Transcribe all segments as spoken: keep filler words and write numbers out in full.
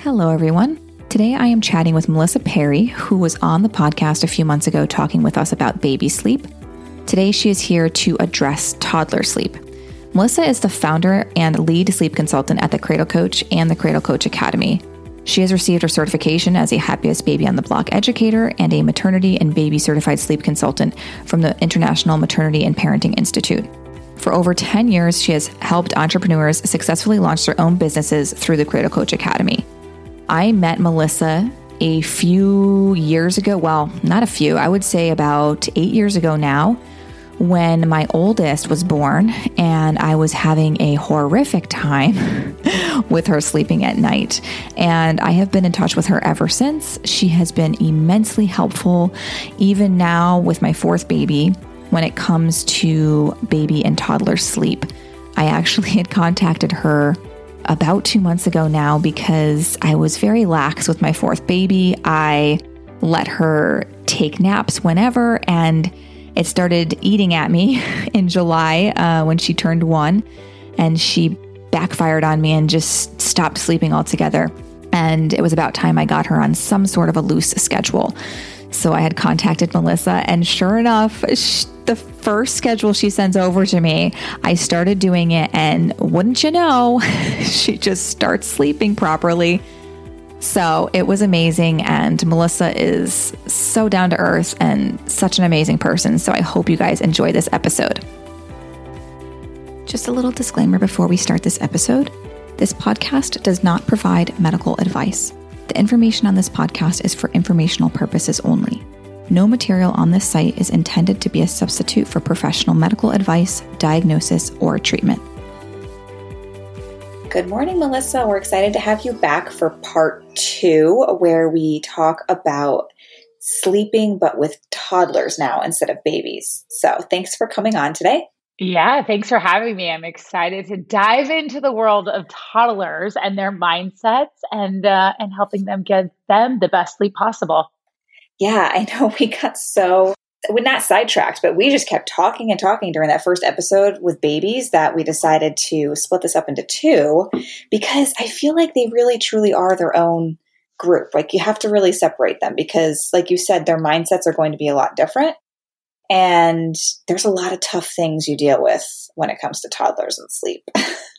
Hello, everyone. Today I am chatting with Melissa Perry, who was on the podcast a few months ago talking with us about baby sleep. Today she is here to address toddler sleep. Melissa is the founder and lead sleep consultant at the Cradle Coach and the Cradle Coach Academy. She has received her certification as a Happiest Baby on the Block educator and a maternity and baby certified sleep consultant from the International Maternity and Parenting Institute. For over ten years, she has helped entrepreneurs successfully launch their own businesses through the Cradle Coach Academy. I met Melissa a few years ago. Well, not a few, I would say about eight years ago now, when my oldest was born and I was having a horrific time with her sleeping at night. And I have been in touch with her ever since. She has been immensely helpful, even now with my fourth baby, when it comes to baby and toddler sleep. I actually had contacted her about two months ago now because I was very lax with my fourth baby. I let her take naps whenever, and it started eating at me in July uh, when she turned one, and she backfired on me and just stopped sleeping altogether. And it was about time I got her on some sort of a loose schedule. So I had contacted Melissa, and sure enough, she, the first schedule she sends over to me, I started doing it, and wouldn't you know, she just starts sleeping properly. So it was amazing, and Melissa is so down to earth and such an amazing person. So I hope you guys enjoy this episode. Just a little disclaimer before we start this episode. This podcast does not provide medical advice. The information on this podcast is for informational purposes only. No material on this site is intended to be a substitute for professional medical advice, diagnosis, or treatment. Good morning, Melissa. We're excited to have you back for part two, where we talk about sleeping, but with toddlers now instead of babies. So thanks for coming on today. Yeah, thanks for having me. I'm excited to dive into the world of toddlers and their mindsets and uh, and helping them get them the best sleep possible. Yeah, I know we got so, we're not sidetracked, but we just kept talking and talking during that first episode with babies that we decided to split this up into two, because I feel like they really truly are their own group. Like, you have to really separate them because, like you said, their mindsets are going to be a lot different. And there's a lot of tough things you deal with when it comes to toddlers and sleep.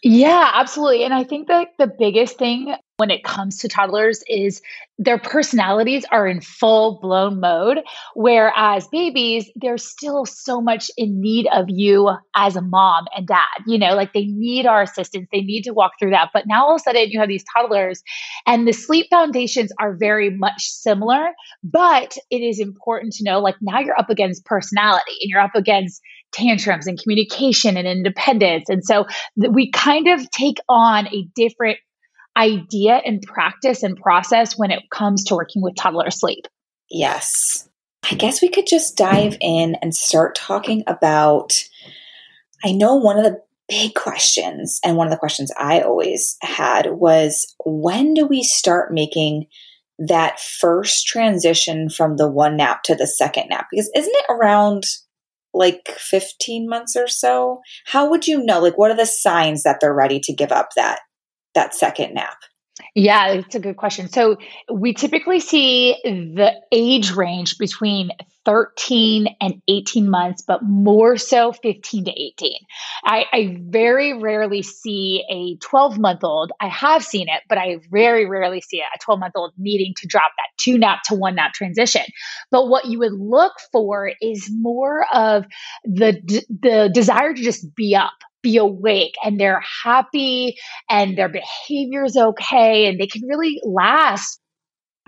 Yeah, absolutely. And I think that the biggest thing when it comes to toddlers is their personalities are in full blown mode, whereas babies, they're still so much in need of you as a mom and dad. You know, like, they need our assistance. They need to walk through that. But now all of a sudden you have these toddlers, and the sleep foundations are very much similar, but it is important to know, like, now you're up against personality and you're up against tantrums and communication and independence. And so th- we kind of take on a different idea and practice and process when it comes to working with toddler sleep. Yes. I guess we could just dive in and start talking about, I know one of the big questions and one of the questions I always had was, when do we start making that first transition from the one nap to the second nap? Because isn't it around like fifteen months or so? How would you know? Like, what are the signs that they're ready to give up that that second nap? Yeah, it's a good question. So we typically see the age range between thirteen and eighteen months, but more so fifteen to eighteen. I, I very rarely see a twelve month old. I have seen it, but I very rarely see it, a twelve month old needing to drop that two nap to one nap transition. But what you would look for is more of the the desire to just be up, be awake, and they're happy and their behavior is okay, and they can really last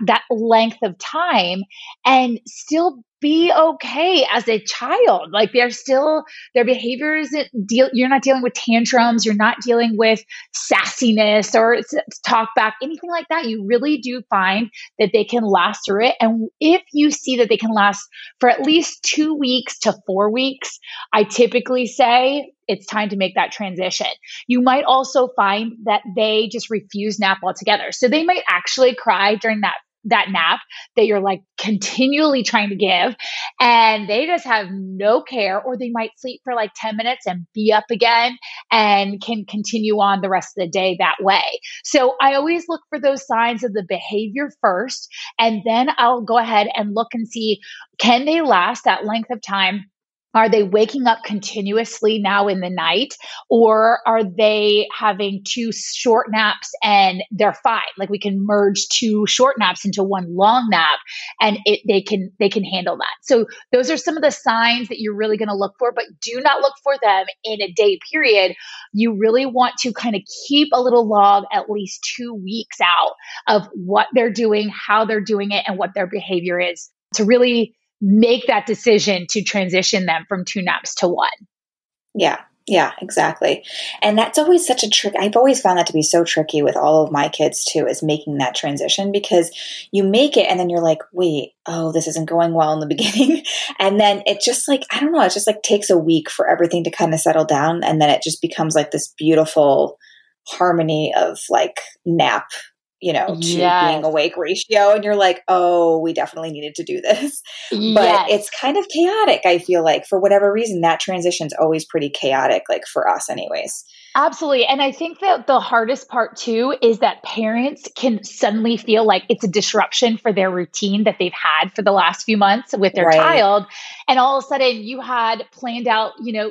that length of time and still be okay as a child. Like they're still, their behavior isn't, deal, you're not dealing with tantrums. You're not dealing with sassiness or talk back, anything like that. You really do find that they can last through it. And if you see that they can last for at least two weeks to four weeks, I typically say it's time to make that transition. You might also find that they just refuse nap altogether. So they might actually cry during that that nap that you're like continually trying to give, and they just have no care, or they might sleep for like ten minutes and be up again and can continue on the rest of the day that way. So I always look for those signs of the behavior first, and then I'll go ahead and look and see, can they last that length of time? Are they waking up continuously now in the night, or are they having two short naps and they're fine? Like we can merge two short naps into one long nap, and it, they can they can handle that. So those are some of the signs that you're really going to look for, but do not look for them in a day period. You really want to kind of keep a little log at least two weeks out of what they're doing, how they're doing it, and what their behavior is to really make that decision to transition them from two naps to one. Yeah, yeah, exactly. And that's always such a trick. I've always found that to be so tricky with all of my kids too, is making that transition, because you make it and then you're like, wait, oh, this isn't going well in the beginning. And then it just like, I don't know, it just like takes a week for everything to kind of settle down. And then it just becomes like this beautiful harmony of like nap, you know, to yes. being awake ratio. And you're like, oh, we definitely needed to do this. But yes. it's kind of chaotic, I feel like. For whatever reason, that transition's always pretty chaotic, like for us anyways. Absolutely. And I think that the hardest part too is that parents can suddenly feel like it's a disruption for their routine that they've had for the last few months with their right. child. And all of a sudden you had planned out, you know,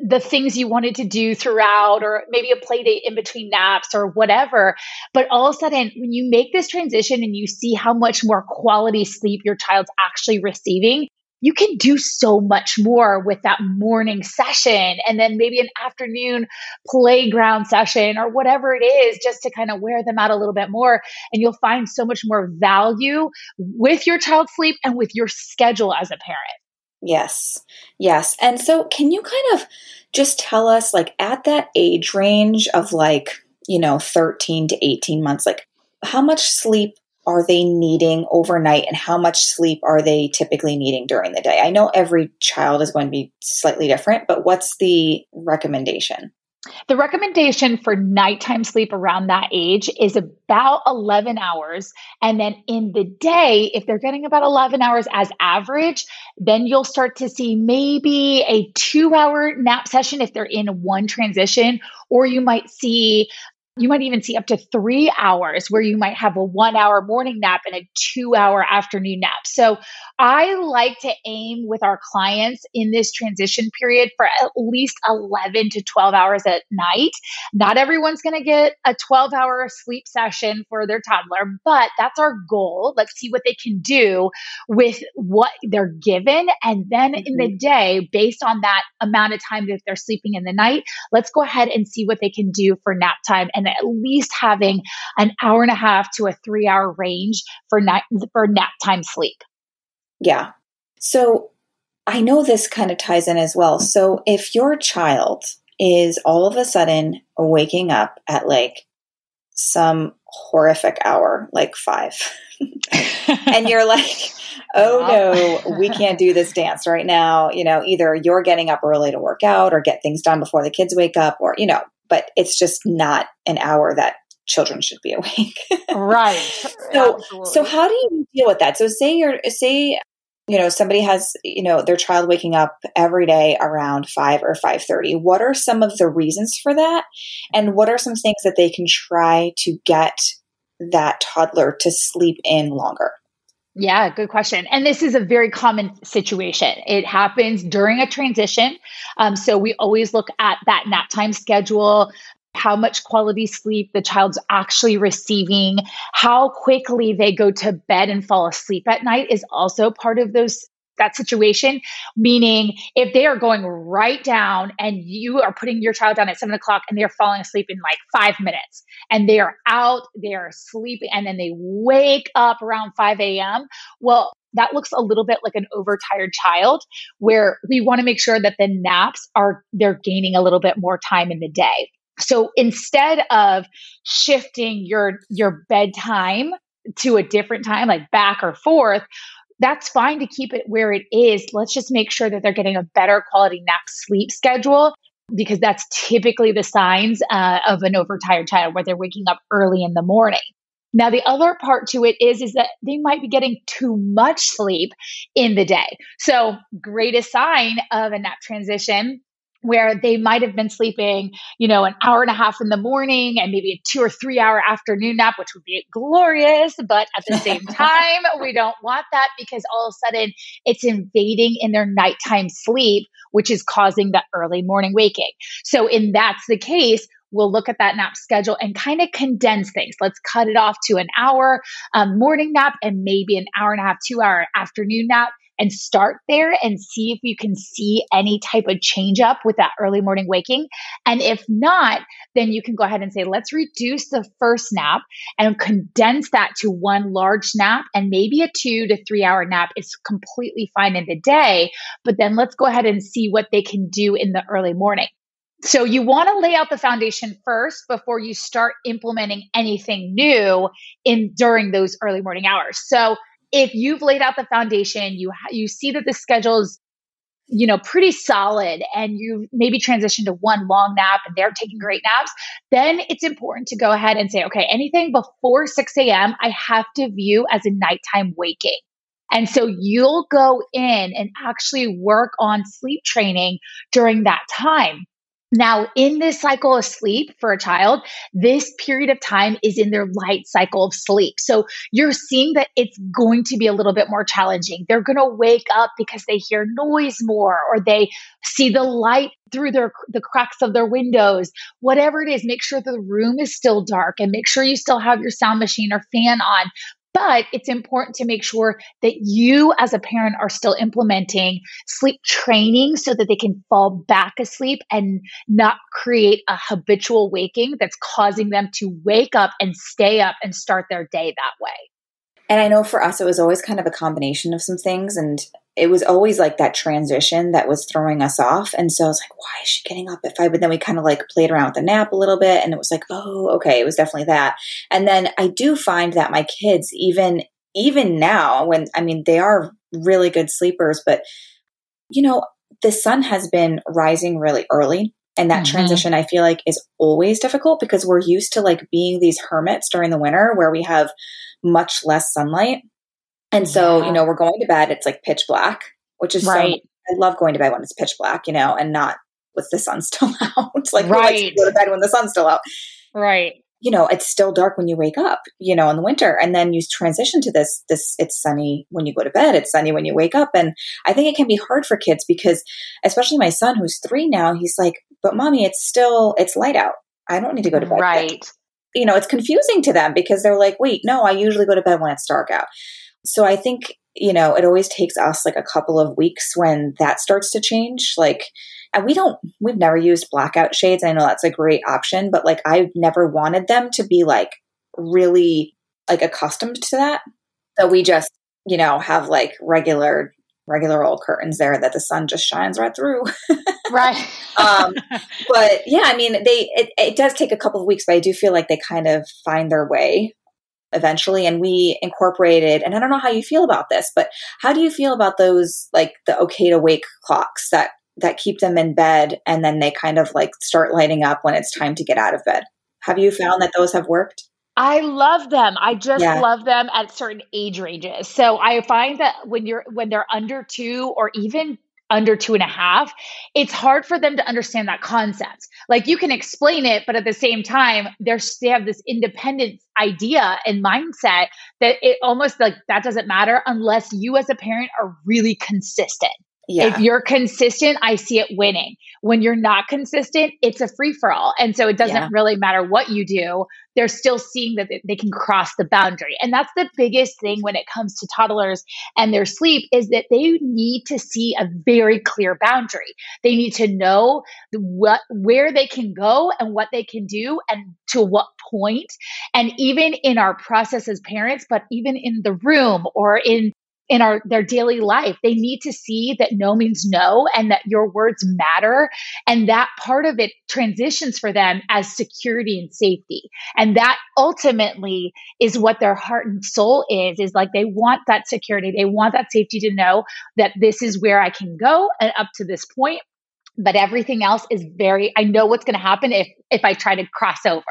the things you wanted to do throughout, or maybe a play date in between naps or whatever. But all of a sudden, when you make this transition and you see how much more quality sleep your child's actually receiving, you can do so much more with that morning session, and then maybe an afternoon playground session or whatever it is, just to kind of wear them out a little bit more. And you'll find so much more value with your child's sleep and with your schedule as a parent. Yes. Yes. And so can you kind of just tell us, like, at that age range of like, you know, thirteen to eighteen months, like how much sleep are they needing overnight and how much sleep are they typically needing during the day? I know every child is going to be slightly different, but what's the recommendation? The recommendation for nighttime sleep around that age is about eleven hours. And then in the day, if they're getting about eleven hours as average, then you'll start to see maybe a two hour nap session if they're in one transition, or you might see You might even see up to three hours where you might have a one hour morning nap and a two hour afternoon nap. So I like to aim with our clients in this transition period for at least eleven to twelve hours at night. Not everyone's going to get a twelve hour sleep session for their toddler, but that's our goal. Let's see what they can do with what they're given. And then mm-hmm. in the day, based on that amount of time that they're sleeping in the night, let's go ahead and see what they can do for nap time, and at least having an hour and a half to a three hour range for night, for nap time sleep. Yeah. So I know this kind of ties in as well. So if your child is all of a sudden waking up at like some horrific hour, like five, and you're like, oh no, we can't do this dance right now. You know, either you're getting up early to work out or get things done before the kids wake up, or, you know, but it's just not an hour that children should be awake. Right. So, absolutely. So how do you deal with that? So say you're, say, you know, somebody has, you know, their child waking up every day around five or five thirty. What are some of the reasons for that? And what are some things that they can try to get that toddler to sleep in longer? Yeah, good question. And this is a very common situation. It happens during a transition. Um, so we always look at that nap time schedule, how much quality sleep the child's actually receiving, how quickly they go to bed and fall asleep at night is also part of those that situation, meaning if they are going right down and you are putting your child down at seven o'clock and they're falling asleep in like five minutes and they are out, they are sleeping, and then they wake up around five a.m. Well, that looks a little bit like an overtired child, where we want to make sure that the naps are, they're gaining a little bit more time in the day. So instead of shifting your, your bedtime to a different time, like back or forth, that's fine to keep it where it is. Let's just make sure that they're getting a better quality nap sleep schedule, because that's typically the signs uh, of an overtired child, where they're waking up early in the morning. Now, the other part to it is, is that they might be getting too much sleep in the day. So greatest sign of a nap transition, where they might have been sleeping, you know, an hour and a half in the morning and maybe a two or three hour afternoon nap, which would be glorious. But at the same time, we don't want that, because all of a sudden it's invading in their nighttime sleep, which is causing the early morning waking. So in that's the case, we'll look at that nap schedule and kind of condense things. Let's cut it off to an hour um, morning nap and maybe an hour and a half, two hour afternoon nap, and start there and see if you can see any type of change up with that early morning waking. And if not, then you can go ahead and say, let's reduce the first nap and condense that to one large nap, and maybe a two to three hour nap is completely fine in the day. But then let's go ahead and see what they can do in the early morning. So you want to lay out the foundation first before you start implementing anything new in during those early morning hours. So if you've laid out the foundation, you you see that the schedule's, you know, pretty solid, and you maybe transitioned to one long nap and they're taking great naps, then it's important to go ahead and say, okay, anything before six a.m., I have to view as a nighttime waking. And so you'll go in and actually work on sleep training during that time. Now, in this cycle of sleep for a child, this period of time is in their light cycle of sleep. So you're seeing that it's going to be a little bit more challenging. They're going to wake up because they hear noise more, or they see the light through their the cracks of their windows. Whatever it is, make sure the room is still dark and make sure you still have your sound machine or fan on. But it's important to make sure that you as a parent are still implementing sleep training so that they can fall back asleep and not create a habitual waking that's causing them to wake up and stay up and start their day that way. And I know for us, it was always kind of a combination of some things. And it was always like that transition that was throwing us off. And so I was like, why is she getting up at five? But then we kind of like played around with the nap a little bit, and it was like, oh, okay. It was definitely that. And then I do find that my kids, even, even now when, I mean, they are really good sleepers, but you know, the sun has been rising really early. And that mm-hmm. transition, I feel like, is always difficult, because we're used to like being these hermits during the winter where we have much less sunlight. And so, yeah. you know, we're going to bed, it's like pitch black, which is right. so, I love going to bed when it's pitch black, you know, and not with the sun still out. like right. we like to go to bed when the sun's still out. Right. You know, it's still dark when you wake up, you know, in the winter. And then you transition to this, this, it's sunny when you go to bed, it's sunny when you wake up. And I think it can be hard for kids, because especially my son, who's three now, he's like, but mommy, it's still, it's light out. I don't need to go to bed. Right. Yet. You know, it's confusing to them, because they're like, wait, no, I usually go to bed when it's dark out. So I think, you know, it always takes us like a couple of weeks when that starts to change. Like, and we don't, we've never used blackout shades. I know that's a great option, but like, I've never wanted them to be like really like accustomed to that. So we just, you know, have like regular, regular old curtains there that the sun just shines right through. Right. um, but yeah, I mean, they, it, it does take a couple of weeks, but I do feel like they kind of find their way eventually. And we incorporated, and I don't know how you feel about this, but how do you feel about those, like the okay to wake clocks that, that keep them in bed, and then they kind of like start lighting up when it's time to get out of bed? Have you found that those have worked? I love them. I just yeah. love them at certain age ranges. So I find that when you're, when they're under two, or even under two and a half, it's hard for them to understand that concept. Like, you can explain it, but at the same time, they're, they have this independent idea and mindset that it almost like that doesn't matter unless you as a parent are really consistent. Yeah. If you're consistent, I see it winning. When you're not consistent, it's a free for all. And so it doesn't yeah. really matter what you do. They're still seeing that they can cross the boundary. And that's the biggest thing when it comes to toddlers and their sleep, is that they need to see a very clear boundary. They need to know what, where they can go and what they can do and to what point. And even in our process as parents, but even in the room or in in our their daily life. They need to see that no means no and that your words matter. And that part of it transitions for them as security and safety. And that ultimately is what their heart and soul is, is like they want that security. They want that safety to know that this is where I can go and up to this point. But everything else is very, I know what's going to happen if, if I try to cross over.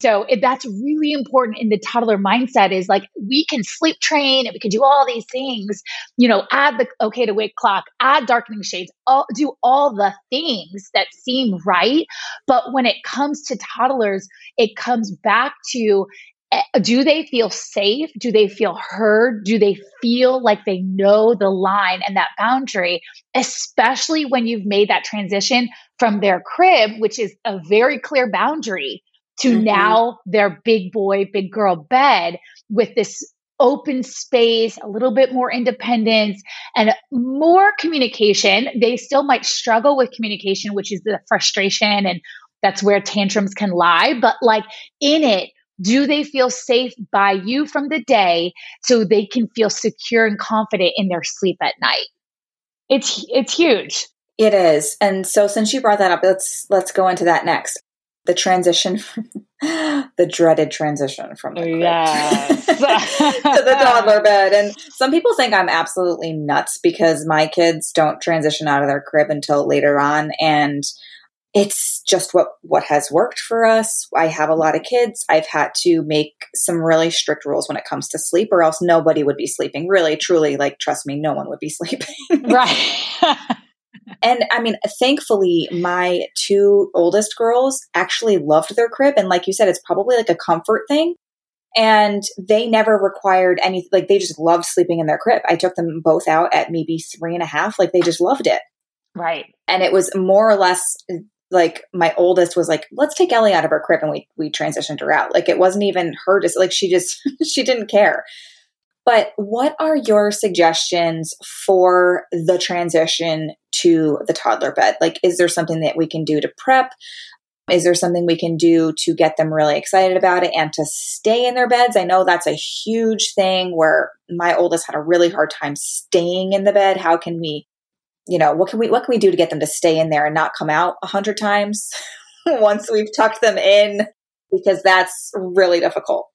So it, that's really important in the toddler mindset is like, we can sleep train and we can do all these things, you know, add the okay to wake clock, add darkening shades, all, do all the things that seem right. But when it comes to toddlers, it comes back to, do they feel safe? Do they feel heard? Do they feel like they know the line and that boundary, especially when you've made that transition from their crib, which is a very clear boundary, to mm-hmm. now their big boy, big girl bed with this open space, a little bit more independence and more communication. They still might struggle with communication, which is the frustration. And that's where tantrums can lie. But like in it, do they feel safe by you from the day so they can feel secure and confident in their sleep at night? It's it's huge. It is. And so since you brought that up, let's let's go into that next. The transition, from, the dreaded transition from the crib yes. to the toddler bed. And some people think I'm absolutely nuts because my kids don't transition out of their crib until later on. And it's just what, what has worked for us. I have a lot of kids. I've had to make some really strict rules when it comes to sleep or else nobody would be sleeping. Really, truly, like, trust me, no one would be sleeping. Right. And I mean, thankfully, my two oldest girls actually loved their crib. And like you said, it's probably like a comfort thing. And they never required anything. Like they just loved sleeping in their crib. I took them both out at maybe three and a half. Like they just loved it. Right. And it was more or less like my oldest was like, let's take Ellie out of her crib. And we, we transitioned her out. Like it wasn't even her. Just like she just, she didn't care. But what are your suggestions for the transition to the toddler bed? Like, is there something that we can do to prep? Is there something we can do to get them really excited about it and to stay in their beds? I know that's a huge thing where my oldest had a really hard time staying in the bed. How can we, you know, what can we, what can we do to get them to stay in there and not come out a hundred times once we've tucked them in? Because that's really difficult.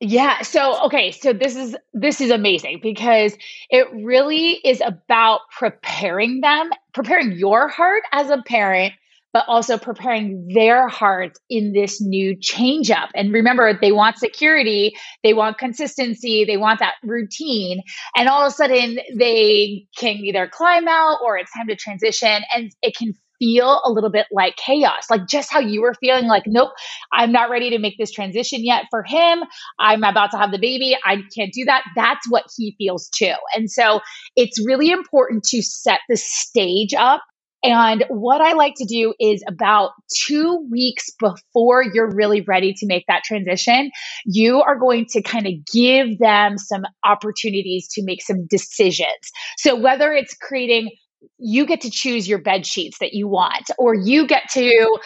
Yeah. So, okay. So this is, this is amazing because it really is about preparing them, preparing your heart as a parent, but also preparing their hearts in this new change up. And remember, they want security, they want consistency, they want that routine. And all of a sudden they can either climb out or it's time to transition and it can feel a little bit like chaos, like just how you were feeling like, nope, I'm not ready to make this transition yet for him. I'm about to have the baby. I can't do that. That's what he feels too. And so it's really important to set the stage up. And what I like to do is about two weeks before you're really ready to make that transition, you are going to kind of give them some opportunities to make some decisions. So whether it's creating you get to choose your bed sheets that you want, or you get to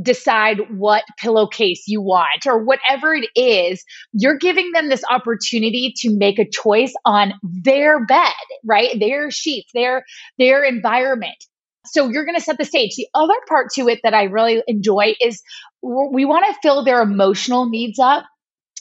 decide what pillowcase you want, or whatever it is, you're giving them this opportunity to make a choice on their bed, right? Their sheets, their, their environment. So you're going to set the stage. The other part to it that I really enjoy is we want to fill their emotional needs up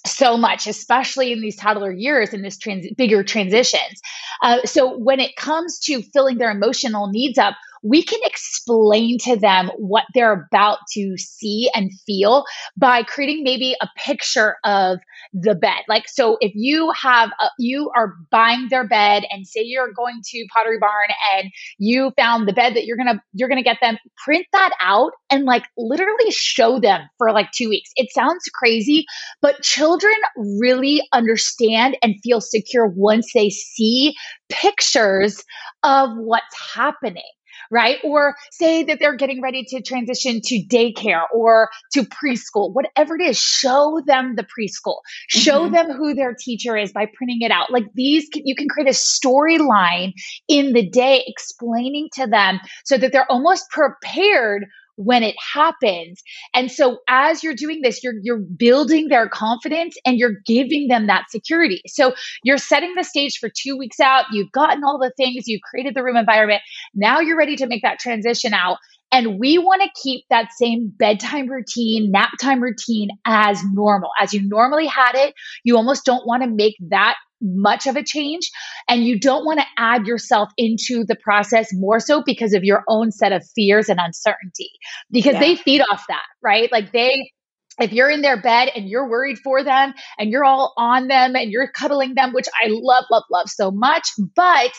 so much, especially in these toddler years and this trans- bigger transitions. Uh, so when it comes to filling their emotional needs up, we can explain to them what they're about to see and feel by creating maybe a picture of the bed. Like, so if you have, a, you are buying their bed and say you're going to Pottery Barn and you found the bed that you're going to, you're going to get them, print that out and like literally show them for like two weeks. It sounds crazy, but children really understand and feel secure once they see pictures of what's happening. Right? Or say that they're getting ready to transition to daycare or to preschool, whatever it is, show them the preschool, show mm-hmm. them who their teacher is by printing it out. Like these, you can create a storyline in the day explaining to them so that they're almost prepared when it happens. And so as you're doing this, you're you're building their confidence and you're giving them that security. So you're setting the stage for two weeks out. You've gotten all the things. You've created the room environment. Now you're ready to make that transition out. And we want to keep that same bedtime routine, nap time routine as normal. As you normally had it, you almost don't want to make that much of a change. And you don't want to add yourself into the process more so because of your own set of fears and uncertainty, because yeah. they feed off that, right? Like they, if you're in their bed and you're worried for them and you're all on them and you're cuddling them, which I love, love, love so much, but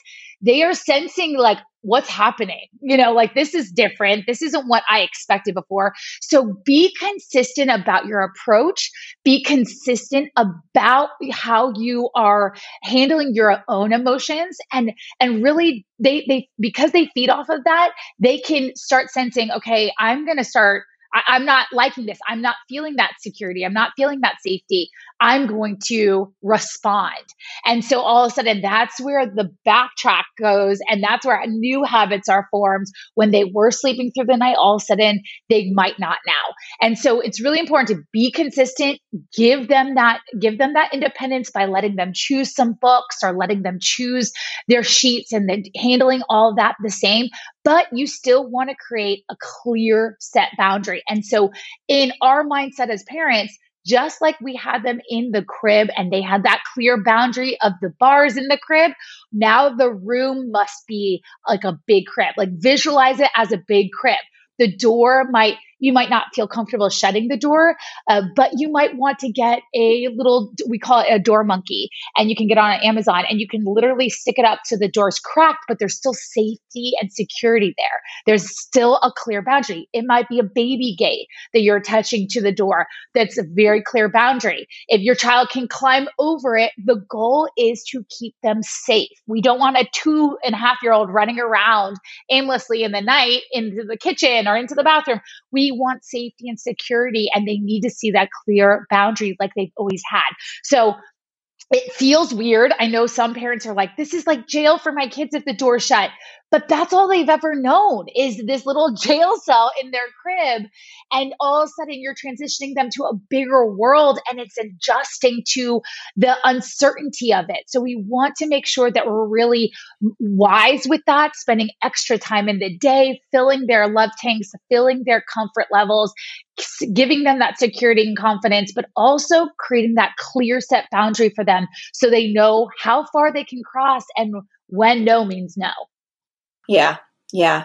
they are sensing like, what's happening? You know, like this is different. This isn't what I expected before. So be consistent about your approach. Be consistent about how you are handling your own emotions. And, and really they, they, because they feed off of that, they can start sensing, okay, I'm going to start, I, I'm not liking this. I'm not feeling that security. I'm not feeling that safety. I'm going to respond. And so all of a sudden, that's where the backtrack goes. And that's where new habits are formed. When they were sleeping through the night, all of a sudden, they might not now. And so it's really important to be consistent, give them that, give them that independence by letting them choose some books or letting them choose their sheets and then handling all that the same. But you still want to create a clear set boundary. And so in our mindset as parents, just like we had them in the crib and they had that clear boundary of the bars in the crib, now the room must be like a big crib. Like visualize it as a big crib. The door might, you might not feel comfortable shutting the door, uh, but you might want to get a little, we call it a door monkey, and you can get on Amazon and you can literally stick it up so the door's cracked, but there's still safety and security there. There's still a clear boundary. It might be a baby gate that you're attaching to the door. That's a very clear boundary. If your child can climb over it, the goal is to keep them safe. We don't want a two and a half year old running around aimlessly in the night into the kitchen or into the bathroom. We want safety and security, and they need to see that clear boundary like they've always had. So it feels weird. I know some parents are like, this is like jail for my kids if the door's shut. But that's all they've ever known is this little jail cell in their crib. And all of a sudden you're transitioning them to a bigger world and it's adjusting to the uncertainty of it. So we want to make sure that we're really wise with that, spending extra time in the day, filling their love tanks, filling their comfort levels, giving them that security and confidence, but also creating that clear set boundary for them so they know how far they can cross and when no means no. Yeah. Yeah.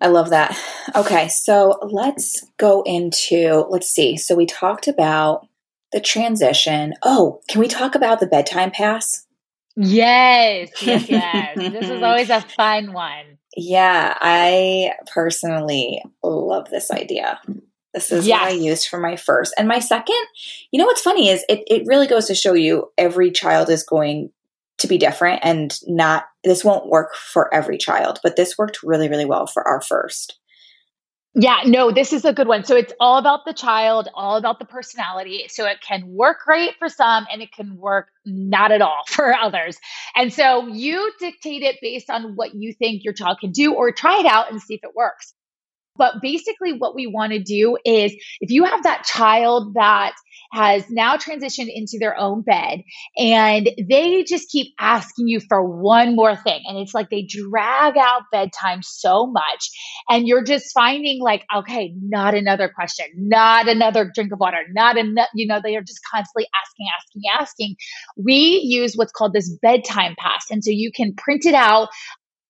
I love that. Okay. So let's go into, let's see. So we talked about the transition. Oh, can we talk about the bedtime pass? Yes. Yes. yes. This is always a fun one. Yeah. I personally love this idea. This is yes. what I used for my first and my second. You know, what's funny is it, it really goes to show you every child is going to be different and not, this won't work for every child, but this worked really, really well for our first. Yeah, no, this is a good one. So it's all about the child, all about the personality. So it can work great for some and it can work not at all for others. And so you dictate it based on what you think your child can do or try it out and see if it works. But basically what we want to do is if you have that child that has now transitioned into their own bed and they just keep asking you for one more thing. And it's like they drag out bedtime so much and you're just finding like, okay, not another question, not another drink of water, not enough, you know, they are just constantly asking, asking, asking. We use what's called this bedtime pass. And so you can print it out.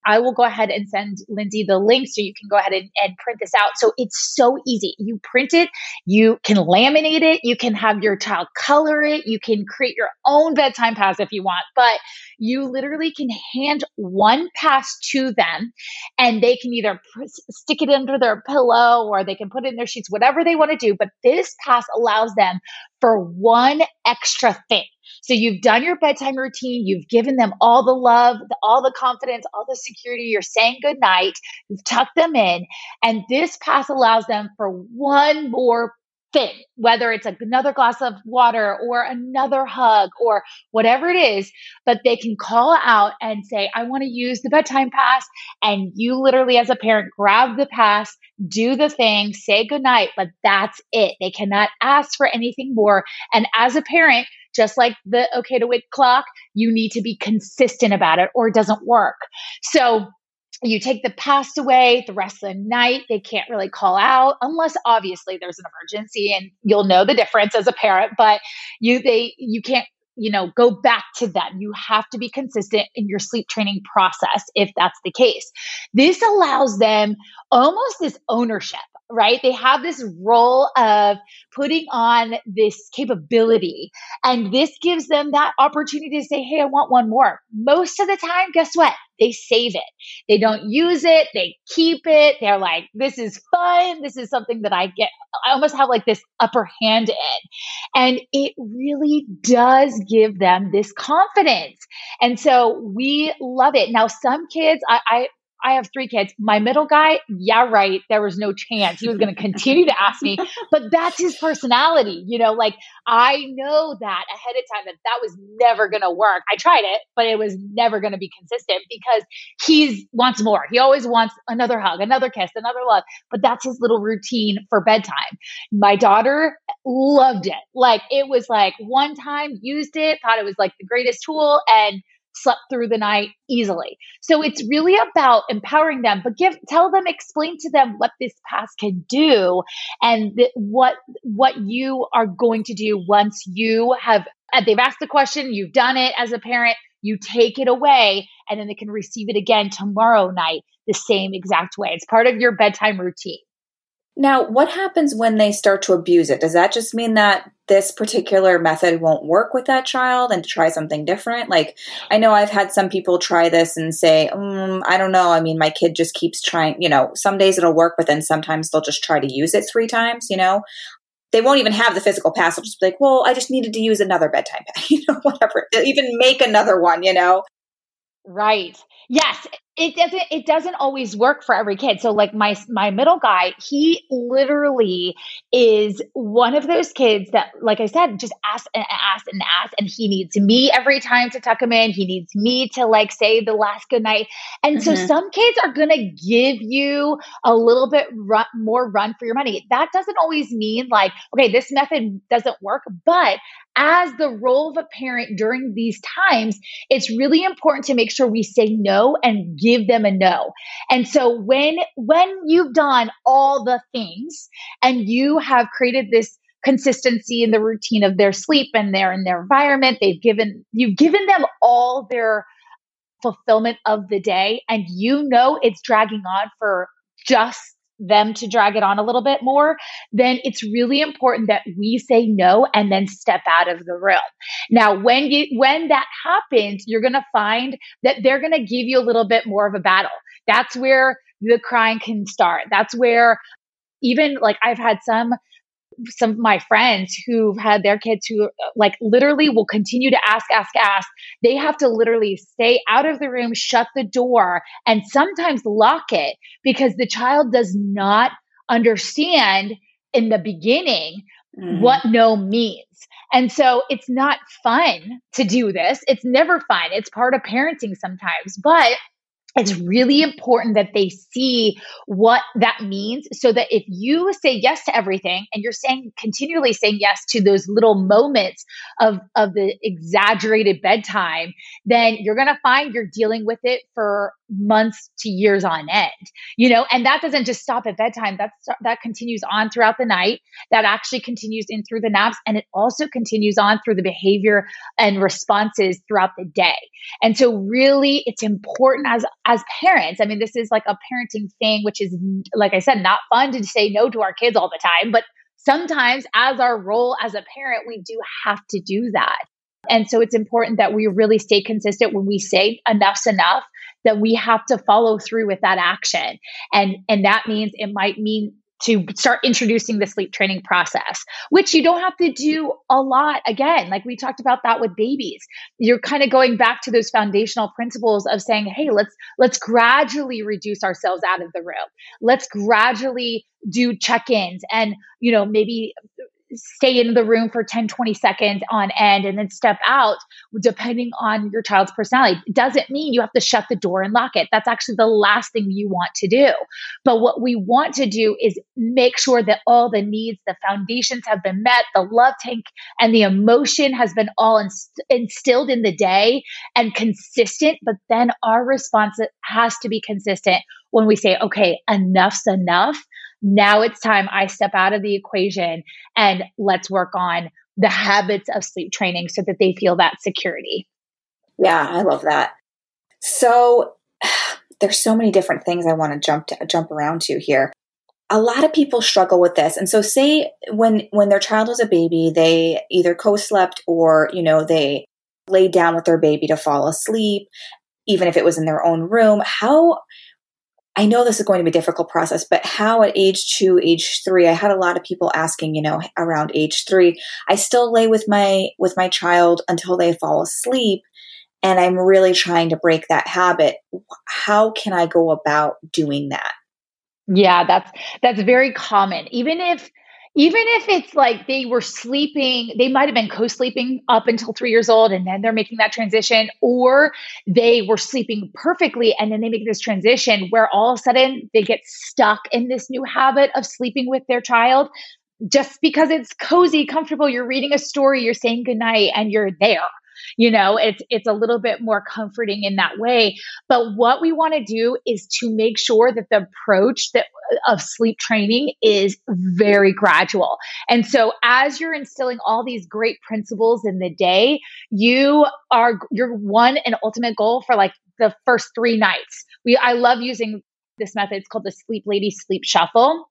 I will go ahead and send Lindsay the link so you can go ahead and, and print this out. So it's so easy. You print it, you can laminate it, you can have your child color it, you can create your own bedtime pass if you want, but you literally can hand one pass to them and they can either pr- stick it under their pillow or they can put it in their sheets, whatever they want to do. But this pass allows them for one extra thing. So you've done your bedtime routine. You've given them all the love, the, all the confidence, all the security. You're saying goodnight. You've tucked them in. And this pass allows them for one more fit, whether it's another glass of water or another hug or whatever it is, but they can call out and say, I want to use the bedtime pass. And you literally as a parent, grab the pass, do the thing, say goodnight, but that's it. They cannot ask for anything more. And as a parent, just like the okay to wake clock, you need to be consistent about it or it doesn't work. So you take the past away, the rest of the night, they can't really call out unless obviously there's an emergency and you'll know the difference as a parent, but you, they, you can't, you know, go back to them. You have to be consistent in your sleep training process if that's the case. This allows them almost this ownership, right? They have this role of putting on this capability, and this gives them that opportunity to say, hey, I want one more. Most of the time, guess what? They save it. They don't use it. They keep it. They're like, this is fun. This is something that I get. I almost have like this upper hand in. And it really does give them this confidence. And so we love it. Now, some kids, I, I I have three kids. My middle guy, yeah, right. There was no chance. He was going to continue to ask me, but that's his personality. You know, like I know that ahead of time that that was never going to work. I tried it, but it was never going to be consistent because he wants more. He always wants another hug, another kiss, another love, but that's his little routine for bedtime. My daughter loved it. Like it was like one time used it, thought it was like the greatest tool, and slept through the night easily. So it's really about empowering them, but give, tell them, explain to them what this pass can do and th- what, what you are going to do once you have, they've asked the question, you've done it as a parent, you take it away, and then they can receive it again tomorrow night, the same exact way. It's part of your bedtime routine. Now, what happens when they start to abuse it? Does that just mean that this particular method won't work with that child and to try something different? Like, I know I've had some people try this and say, mm, I don't know. I mean, my kid just keeps trying, you know, some days it'll work, but then sometimes they'll just try to use it three times, you know? They won't even have the physical pass. They'll just be like, well, I just needed to use another bedtime pass, you know, whatever. They'll even make another one, you know? Right. Yes. It doesn't, it doesn't always work for every kid. So like my, my middle guy, he literally is one of those kids that, like I said, just asks and asks and asks, and he needs me every time to tuck him in. He needs me to like say the last good night. And mm-hmm. so some kids are going to give you a little bit run, more run for your money. That doesn't always mean like, okay, this method doesn't work, but as the role of a parent during these times, it's really important to make sure we say no and give them a no. And so when, when you've done all the things and you have created this consistency in the routine of their sleep and their, in their environment, they've given, you've given them all their fulfillment of the day, and you know, it's dragging on for just them to drag it on a little bit more, then it's really important that we say no and then step out of the room. Now, when you, when that happens, you're going to find that they're going to give you a little bit more of a battle. That's where the crying can start. That's where even like I've had some some of my friends who've had their kids who like literally will continue to ask, ask, ask. They have to literally stay out of the room, shut the door, and sometimes lock it because the child does not understand in the beginning mm-hmm. what no means. And so it's not fun to do this. It's never fun. It's part of parenting sometimes, but it's really important that they see what that means so that if you say yes to everything and you're saying continually saying yes to those little moments of, of the exaggerated bedtime, then you're going to find you're dealing with it for months to years on end, you know, and that doesn't just stop at bedtime. That's, that continues on throughout the night. That actually continues in through the naps. And it also continues on through the behavior and responses throughout the day. And so really it's important as, as parents. I mean, this is like a parenting thing, which is, like I said, not fun to say no to our kids all the time, but sometimes as our role as a parent, we do have to do that. And so it's important that we really stay consistent when we say enough's enough, that we have to follow through with that action. And, and that means it might mean to start introducing the sleep training process, which you don't have to do a lot. Again, like we talked about that with babies, you're kind of going back to those foundational principles of saying, hey, let's, let's gradually reduce ourselves out of the room. Let's gradually do check-ins and, you know, maybe stay in the room for ten, twenty seconds on end and then step out, depending on your child's personality. It doesn't mean you have to shut the door and lock it. That's actually the last thing you want to do. But what we want to do is make sure that all the needs, the foundations have been met, the love tank and the emotion has been all inst- instilled in the day and consistent. But then our response has to be consistent when we say, okay, enough's enough. Now it's time I step out of the equation and let's work on the habits of sleep training so that they feel that security. Yeah, I love that. So there's so many different things I want to jump to, jump around to here. A lot of people struggle with this. And so say when when their child was a baby, they either co-slept or, you know, they lay down with their baby to fall asleep, even if it was in their own room. How I know this is going to be a difficult process, but how at age two, age three, I had a lot of people asking, you know, around age three, I still lay with my, with my child until they fall asleep. And I'm really trying to break that habit. How can I go about doing that? Yeah, that's, that's very common. Even if, even if it's like they were sleeping, they might've been co-sleeping up until three years old and then they're making that transition, or they were sleeping perfectly and then they make this transition where all of a sudden they get stuck in this new habit of sleeping with their child just because it's cozy, comfortable. You're reading a story, you're saying goodnight and you're there. You know, it's, it's a little bit more comforting in that way. But what we want to do is to make sure that the approach that of sleep training is very gradual. And so as you're instilling all these great principles in the day, you are, your one and ultimate goal for like the first three nights. We, I love using this method. It's called the Sleep Lady Sleep Shuffle.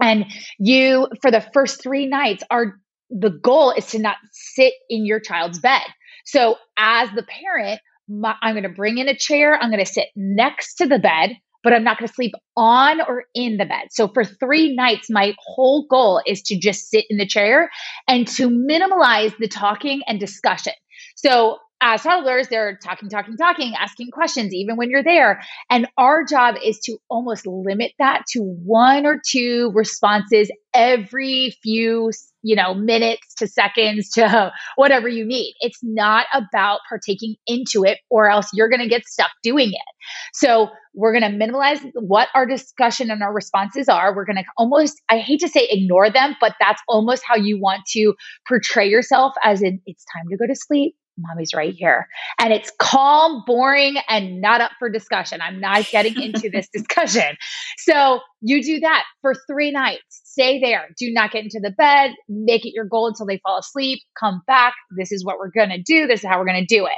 And you, for the first three nights, are the goal is to not sit in your child's bed. So as the parent, my, I'm going to bring in a chair. I'm going to sit next to the bed, but I'm not going to sleep on or in the bed. So for three nights, my whole goal is to just sit in the chair and to minimize the talking and discussion. So as toddlers, they're talking, talking, talking, asking questions, even when you're there. And our job is to almost limit that to one or two responses every few, you know, minutes to seconds to whatever you need. It's not about partaking into it, or else you're going to get stuck doing it. So we're going to minimize what our discussion and our responses are. We're going to almost, I hate to say ignore them, but that's almost how you want to portray yourself, as in, it's time to go to sleep. Mommy's right here. And it's calm, boring, and not up for discussion. I'm not getting into this discussion. So you do that for three nights. Stay there. Do not get into the bed. Make it your goal until they fall asleep. Come back. This is what we're going to do. This is how we're going to do it.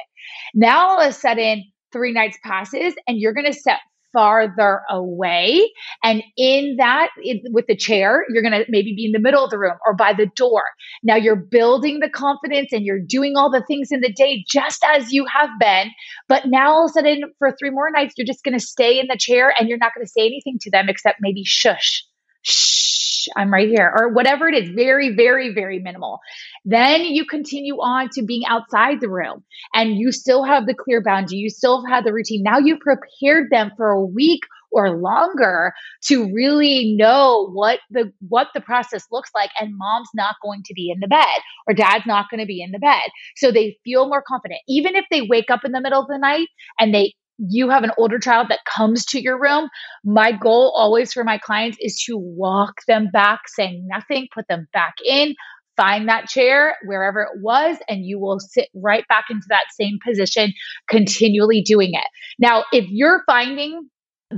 Now, all of a sudden, three nights passes and you're going to set farther away. And in that, in, with the chair, you're going to maybe be in the middle of the room or by the door. Now you're building the confidence and you're doing all the things in the day just as you have been. But now all of a sudden for three more nights, you're just going to stay in the chair and you're not going to say anything to them except maybe shush, shh, I'm right here, or whatever it is. Very, very, very minimal. Then you continue on to being outside the room and you still have the clear boundary. You still have had the routine. Now you've prepared them for a week or longer to really know what the, what the process looks like. And mom's not going to be in the bed or dad's not going to be in the bed. So they feel more confident. Even if they wake up in the middle of the night and they you have an older child that comes to your room, my goal always for my clients is to walk them back, saying nothing, put them back in, find that chair wherever it was, and you will sit right back into that same position, continually doing it. Now, if you're finding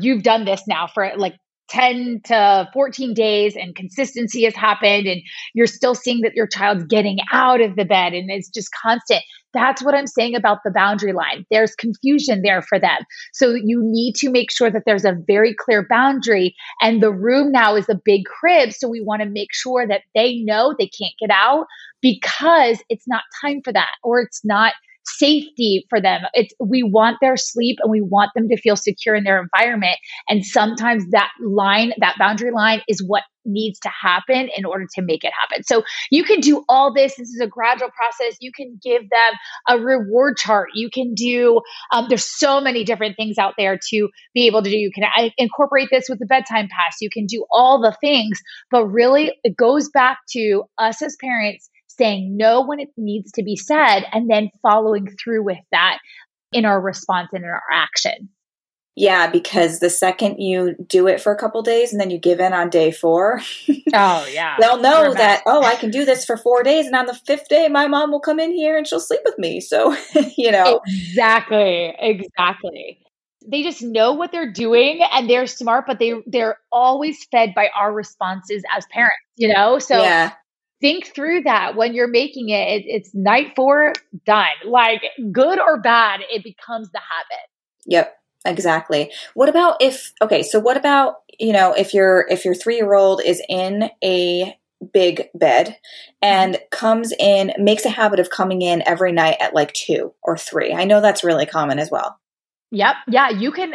you've done this now for like ten to fourteen days and consistency has happened and you're still seeing that your child's getting out of the bed and it's just constant, that's what I'm saying about the boundary line. There's confusion there for them. So you need to make sure that there's a very clear boundary, and the room now is a big crib. So we want to make sure that they know they can't get out because it's not time for that, or it's not safety for them. It's, we want their sleep and we want them to feel secure in their environment. And sometimes that line, that boundary line, is what needs to happen in order to make it happen. So you can do all this. This is a gradual process. You can give them a reward chart. You can do, um, there's so many different things out there to be able to do. You can I, incorporate this with the bedtime pass. You can do all the things, but really it goes back to us as parents saying no when it needs to be said, and then following through with that in our response and in our action. Yeah, because the second you do it for a couple of days and then you give in on day four, oh yeah, they'll know that, oh, I can do this for four days. And on the fifth day, my mom will come in here and she'll sleep with me. So, you know. Exactly. Exactly. They just know what they're doing and they're smart, but they, they're always fed by our responses as parents, you know? So yeah. Think through that when you're making it, it it's night four, done. Like good or bad, it becomes the habit. Yep. Exactly. What about if, okay, so what about, you know, if your, if your three-year-old is in a big bed and comes in, makes a habit of coming in every night at like two or three? I know that's really common as well. Yep. Yeah. You can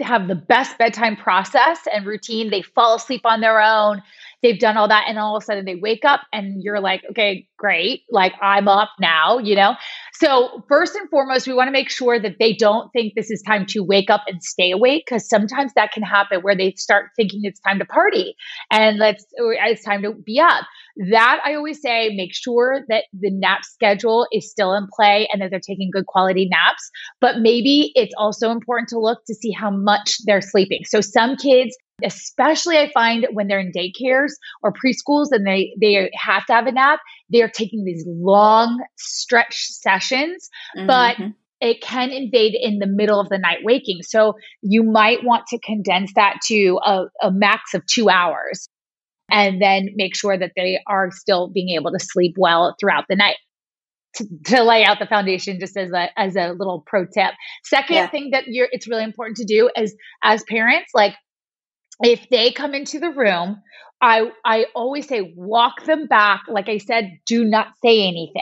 have the best bedtime process and routine. They fall asleep on their own. They've done all that. And all of a sudden they wake up and you're like, okay, great. Like I'm up now, you know? So first and foremost, we want to make sure that they don't think this is time to wake up and stay awake. Cause sometimes that can happen where they start thinking it's time to party and let's, it's time to be up. That I always say, make sure that the nap schedule is still in play and that they're taking good quality naps, but maybe it's also important to look to see how much they're sleeping. So some kids, especially I find when they're in daycares or preschools and they, they have to have a nap, they're taking these long stretch sessions, mm-hmm. but it can invade in the middle of the night waking. So you might want to condense that to a, a max of two hours and then make sure that they are still being able to sleep well throughout the night. To, to lay out the foundation just as a as a little pro tip. Second yeah. thing that you're it's really important to do is as parents, like if they come into the room, I I always say walk them back. Like I said, do not say anything.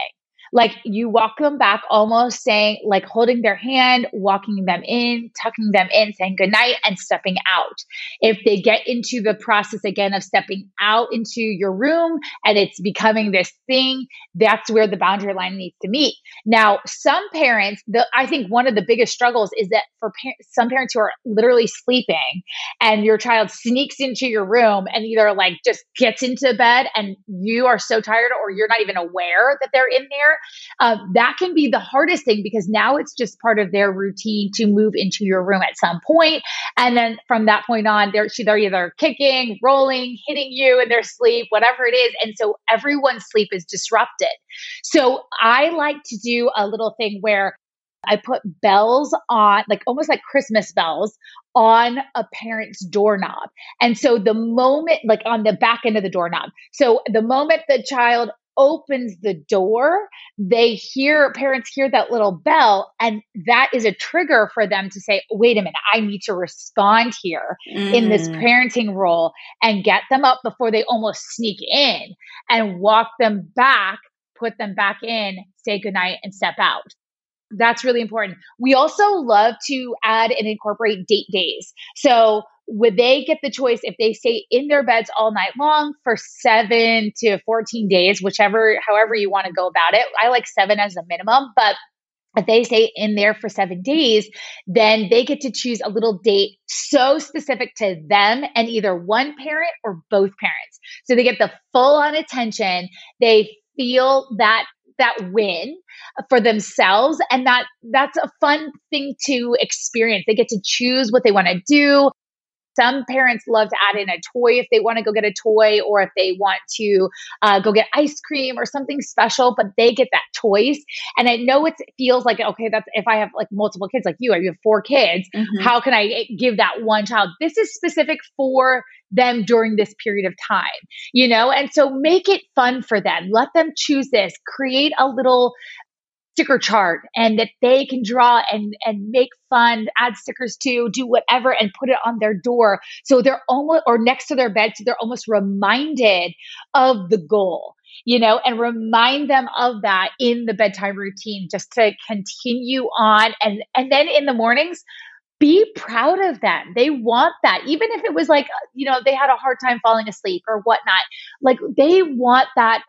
Like you walk them back almost saying, like holding their hand, walking them in, tucking them in, saying goodnight and stepping out. If they get into the process again of stepping out into your room and it's becoming this thing, that's where the boundary line needs to meet. Now, some parents, the, I think one of the biggest struggles is that for par- some parents who are literally sleeping and your child sneaks into your room and either like just gets into bed and you are so tired or you're not even aware that they're in there. Uh, that can be the hardest thing because now it's just part of their routine to move into your room at some point. And then from that point on, they're, they're either kicking, rolling, hitting you in their sleep, whatever it is. And so everyone's sleep is disrupted. So I like to do a little thing where I put bells on, like almost like Christmas bells on a parent's doorknob. And so the moment, like on the back end of the doorknob. So the moment the child opens the door, they hear, parents hear that little bell, and that is a trigger for them to say, wait a minute, I need to respond here mm. in this parenting role and get them up before they almost sneak in and walk them back, put them back in, say goodnight and step out. That's really important. We also love to add and incorporate date days. So would they get the choice if they stay in their beds all night long for seven to fourteen days, whichever, however you want to go about it. I like seven as a minimum, but if they stay in there for seven days, then they get to choose a little date so specific to them and either one parent or both parents. So they get the full on attention. They feel that that win for themselves. And that that's a fun thing to experience. They get to choose what they want to do. Some parents love to add in a toy if they want to go get a toy or if they want to uh, go get ice cream or something special, but they get that choice. And I know it feels like, okay, that's if I have like multiple kids like you, or you have four kids, mm-hmm. how can I give that one child? This is specific for them during this period of time, you know? And so make it fun for them. Let them choose this. Create a little sticker chart and that they can draw and, and make fun, add stickers to, do whatever, and put it on their door. So they're almost, or next to their bed, so they're almost reminded of the goal. you know, and remind them of that in the bedtime routine, just to continue on. And, and then in the mornings, be proud of them. They want that. Even if it was like, you know, they had a hard time falling asleep or whatnot, like they want that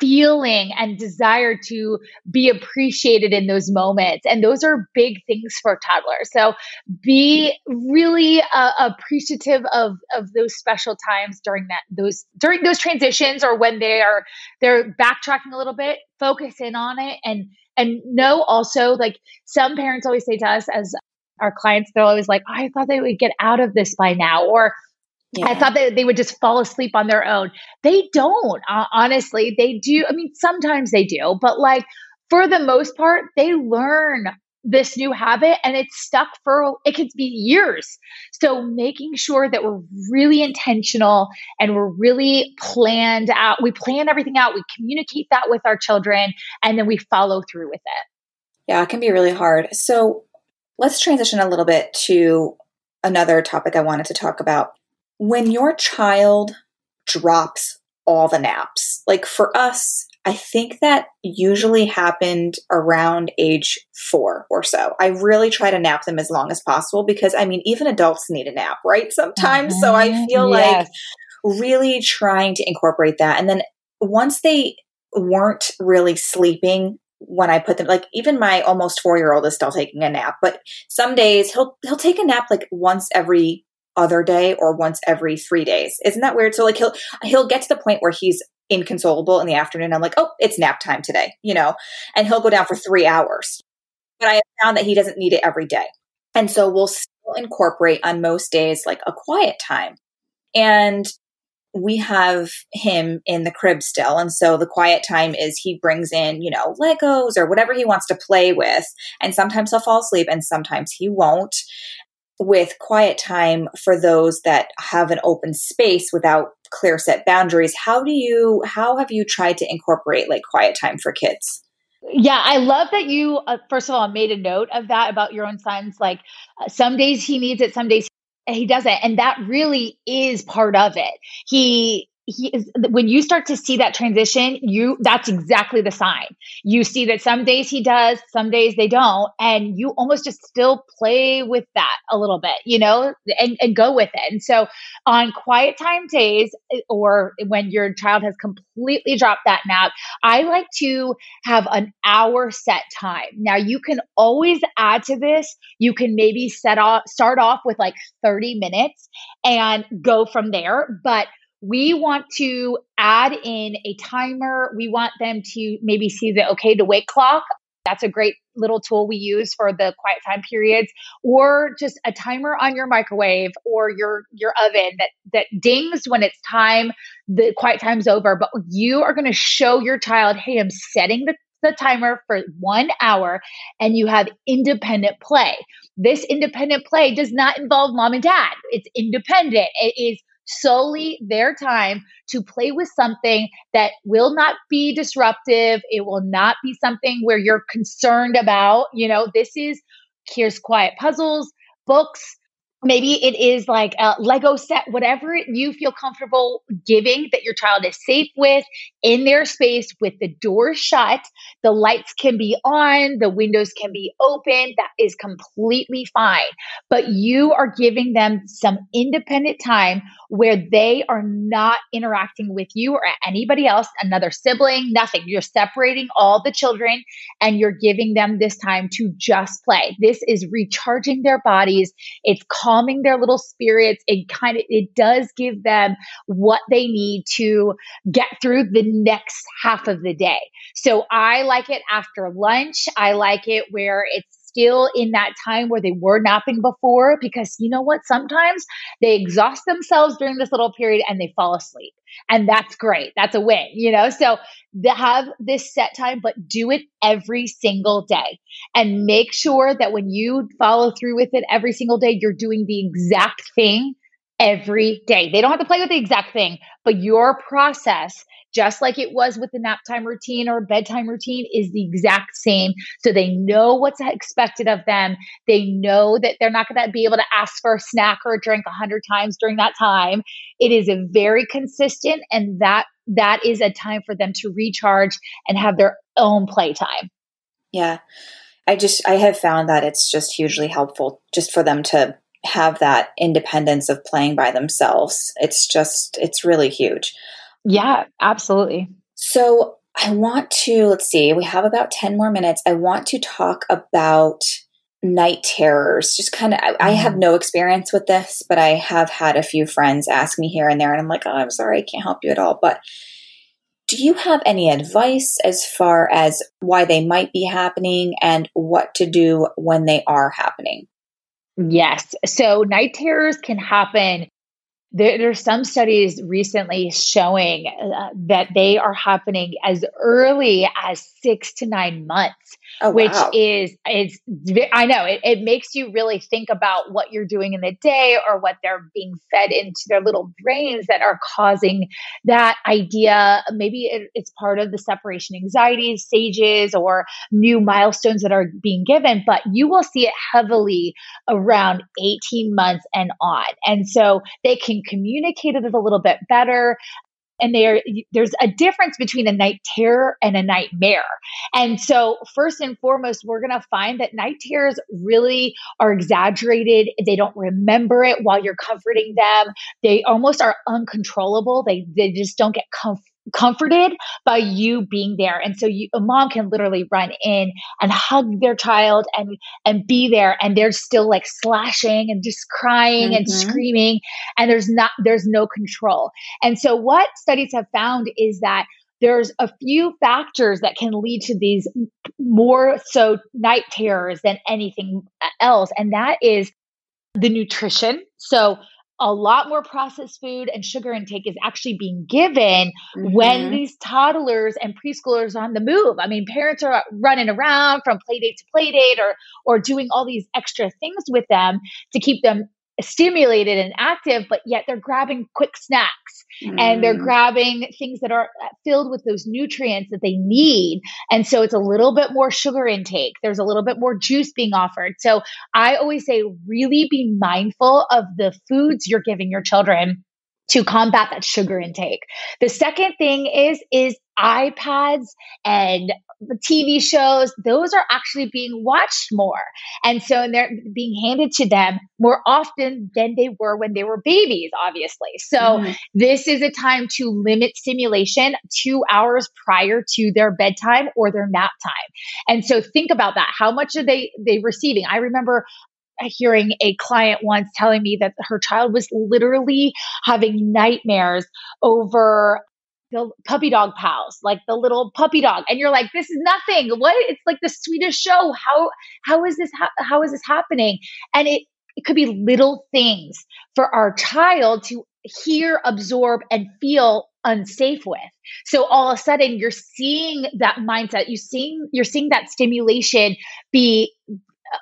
feeling and desire to be appreciated in those moments. And those are big things for toddlers. So be really uh, appreciative of, of those special times during that, those, during those transitions, or when they are, they're backtracking a little bit, focus in on it. And, and know also, like, some parents always say to us as our clients, they're always like, oh, I thought they would get out of this by now. Or yeah. I thought that they would just fall asleep on their own. They don't, uh, honestly. They do. I mean, sometimes they do, but like for the most part, they learn this new habit and it's stuck for, it could be years. So making sure that we're really intentional and we're really planned out, we plan everything out, we communicate that with our children, and then we follow through with it. Yeah, it can be really hard. So let's transition a little bit to another topic I wanted to talk about. When your child drops all the naps, like for us, I think that usually happened around age four or so. I really try to nap them as long as possible because, I mean, even adults need a nap, right? Sometimes. Mm-hmm. So I feel yes. like really trying to incorporate that. And then once they weren't really sleeping, when I put them, like even my almost four-year-old is still taking a nap, but some days he'll he'll take a nap like once every other day or once every three days. Isn't that weird? So like he'll, he'll get to the point where he's inconsolable in the afternoon. I'm like, oh, it's nap time today, you know, and he'll go down for three hours, but I found that he doesn't need it every day. And so we'll still incorporate on most days, like a quiet time. And we have him in the crib still. And so the quiet time is he brings in, you know, Legos or whatever he wants to play with. And sometimes he'll fall asleep and sometimes he won't. With quiet time for those that have an open space without clear set boundaries, how do you, how have you tried to incorporate like quiet time for kids? Yeah, I love that you, uh, first of all, made a note of that about your own son's, like uh, some days he needs it, some days he doesn't. And that really is part of it. He, he is, when you start to see that transition, you, that's exactly the sign. You see that some days he does, some days they don't. And you almost just still play with that a little bit, you know, and, and go with it. And so on quiet time days, or when your child has completely dropped that nap, I like to have an hour set time. Now you can always add to this. You can maybe set off, start off with like thirty minutes and go from there. But we want to add in a timer. We want them to maybe see the okay to wake clock. That's a great little tool we use for the quiet time periods, or just a timer on your microwave or your, your oven that, that dings when it's time, the quiet time's over, but you are going to show your child, hey, I'm setting the the timer for one hour and you have independent play. This independent play does not involve mom and dad. It's independent. It is solely their time to play with something that will not be disruptive. It will not be something where you're concerned about, you know, this is, here's quiet puzzles, books. Maybe it is like a Lego set, whatever you feel comfortable giving that your child is safe with in their space with the door shut. The lights can be on, the windows can be open. That is completely fine. But you are giving them some independent time where they are not interacting with you or anybody else, another sibling, nothing. You're separating all the children and you're giving them this time to just play. This is recharging their bodies. It's calming their little spirits. It kind of, it does give them what they need to get through the next half of the day. So I like it after lunch. I like it where it's still in that time where they were napping before, because you know what? Sometimes they exhaust themselves during this little period and they fall asleep. And that's great. That's a win, you know? So have this set time, but do it every single day and make sure that when you follow through with it every single day, you're doing the exact thing every day. They don't have to play with the exact thing, but your process, just like it was with the nap time routine or bedtime routine, is the exact same. So they know what's expected of them. They know that they're not going to be able to ask for a snack or a drink a hundred times during that time. It is a very consistent, and that that is a time for them to recharge and have their own playtime. Yeah. I just, I have found that it's just hugely helpful just for them to have that independence of playing by themselves. It's just, it's really huge. Yeah, absolutely. So I want to, let's see, we have about ten more minutes. I want to talk about night terrors. Just kind of, I, I have no experience with this, but I have had a few friends ask me here and there, and I'm like, oh, I'm sorry, I can't help you at all. But do you have any advice as far as why they might be happening and what to do when they are happening? Yes. So night terrors can happen. There, there are some studies recently showing uh, that they are happening as early as six to nine months, oh, which wow. is, is, I know it, it makes you really think about what you're doing in the day or what they're being fed into their little brains that are causing that idea. Maybe it, it's part of the separation anxiety stages or new milestones that are being given, but you will see it heavily around eighteen months and on. And so they can communicate it a little bit better. And there, there's a difference between a night terror and a nightmare. And so first and foremost, we're going to find that night terrors really are exaggerated. They don't remember it while you're comforting them. They almost are uncontrollable. They they just don't get comfortable. comforted by you being there. And so you, a mom can literally run in and hug their child and, and be there. And they're still like slashing and just crying mm-hmm. and screaming. And there's not, there's no control. And so what studies have found is that there's a few factors that can lead to these more so night terrors than anything else. And that is the nutrition. So a lot more processed food and sugar intake is actually being given mm-hmm. when these toddlers and preschoolers are on the move. I mean, parents are running around from play date to play date or, or doing all these extra things with them to keep them stimulated and active, but yet they're grabbing quick snacks mm. and they're grabbing things that are filled with those nutrients that they need. And so it's a little bit more sugar intake. There's a little bit more juice being offered. So I always say, really be mindful of the foods you're giving your children to combat that sugar intake. The second thing is, is iPads and T V shows, those are actually being watched more. And so they're being handed to them more often than they were when they were babies, obviously. So mm. this is a time to limit stimulation two hours prior to their bedtime or their nap time. And so think about that. How much are they, they receiving? I remember hearing a client once telling me that her child was literally having nightmares over the puppy dog pals, like the little puppy dog. And you're like, this is nothing. What? It's like the sweetest show. How, how is this, ha- how is this happening? And it, it could be little things for our child to hear, absorb, and feel unsafe with. So all of a sudden you're seeing that mindset, you're seeing, you're seeing that stimulation be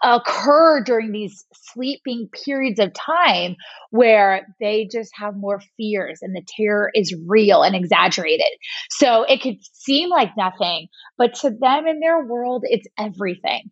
occur during these sleeping periods of time where they just have more fears and the terror is real and exaggerated. So it could seem like nothing, but to them in their world, it's everything.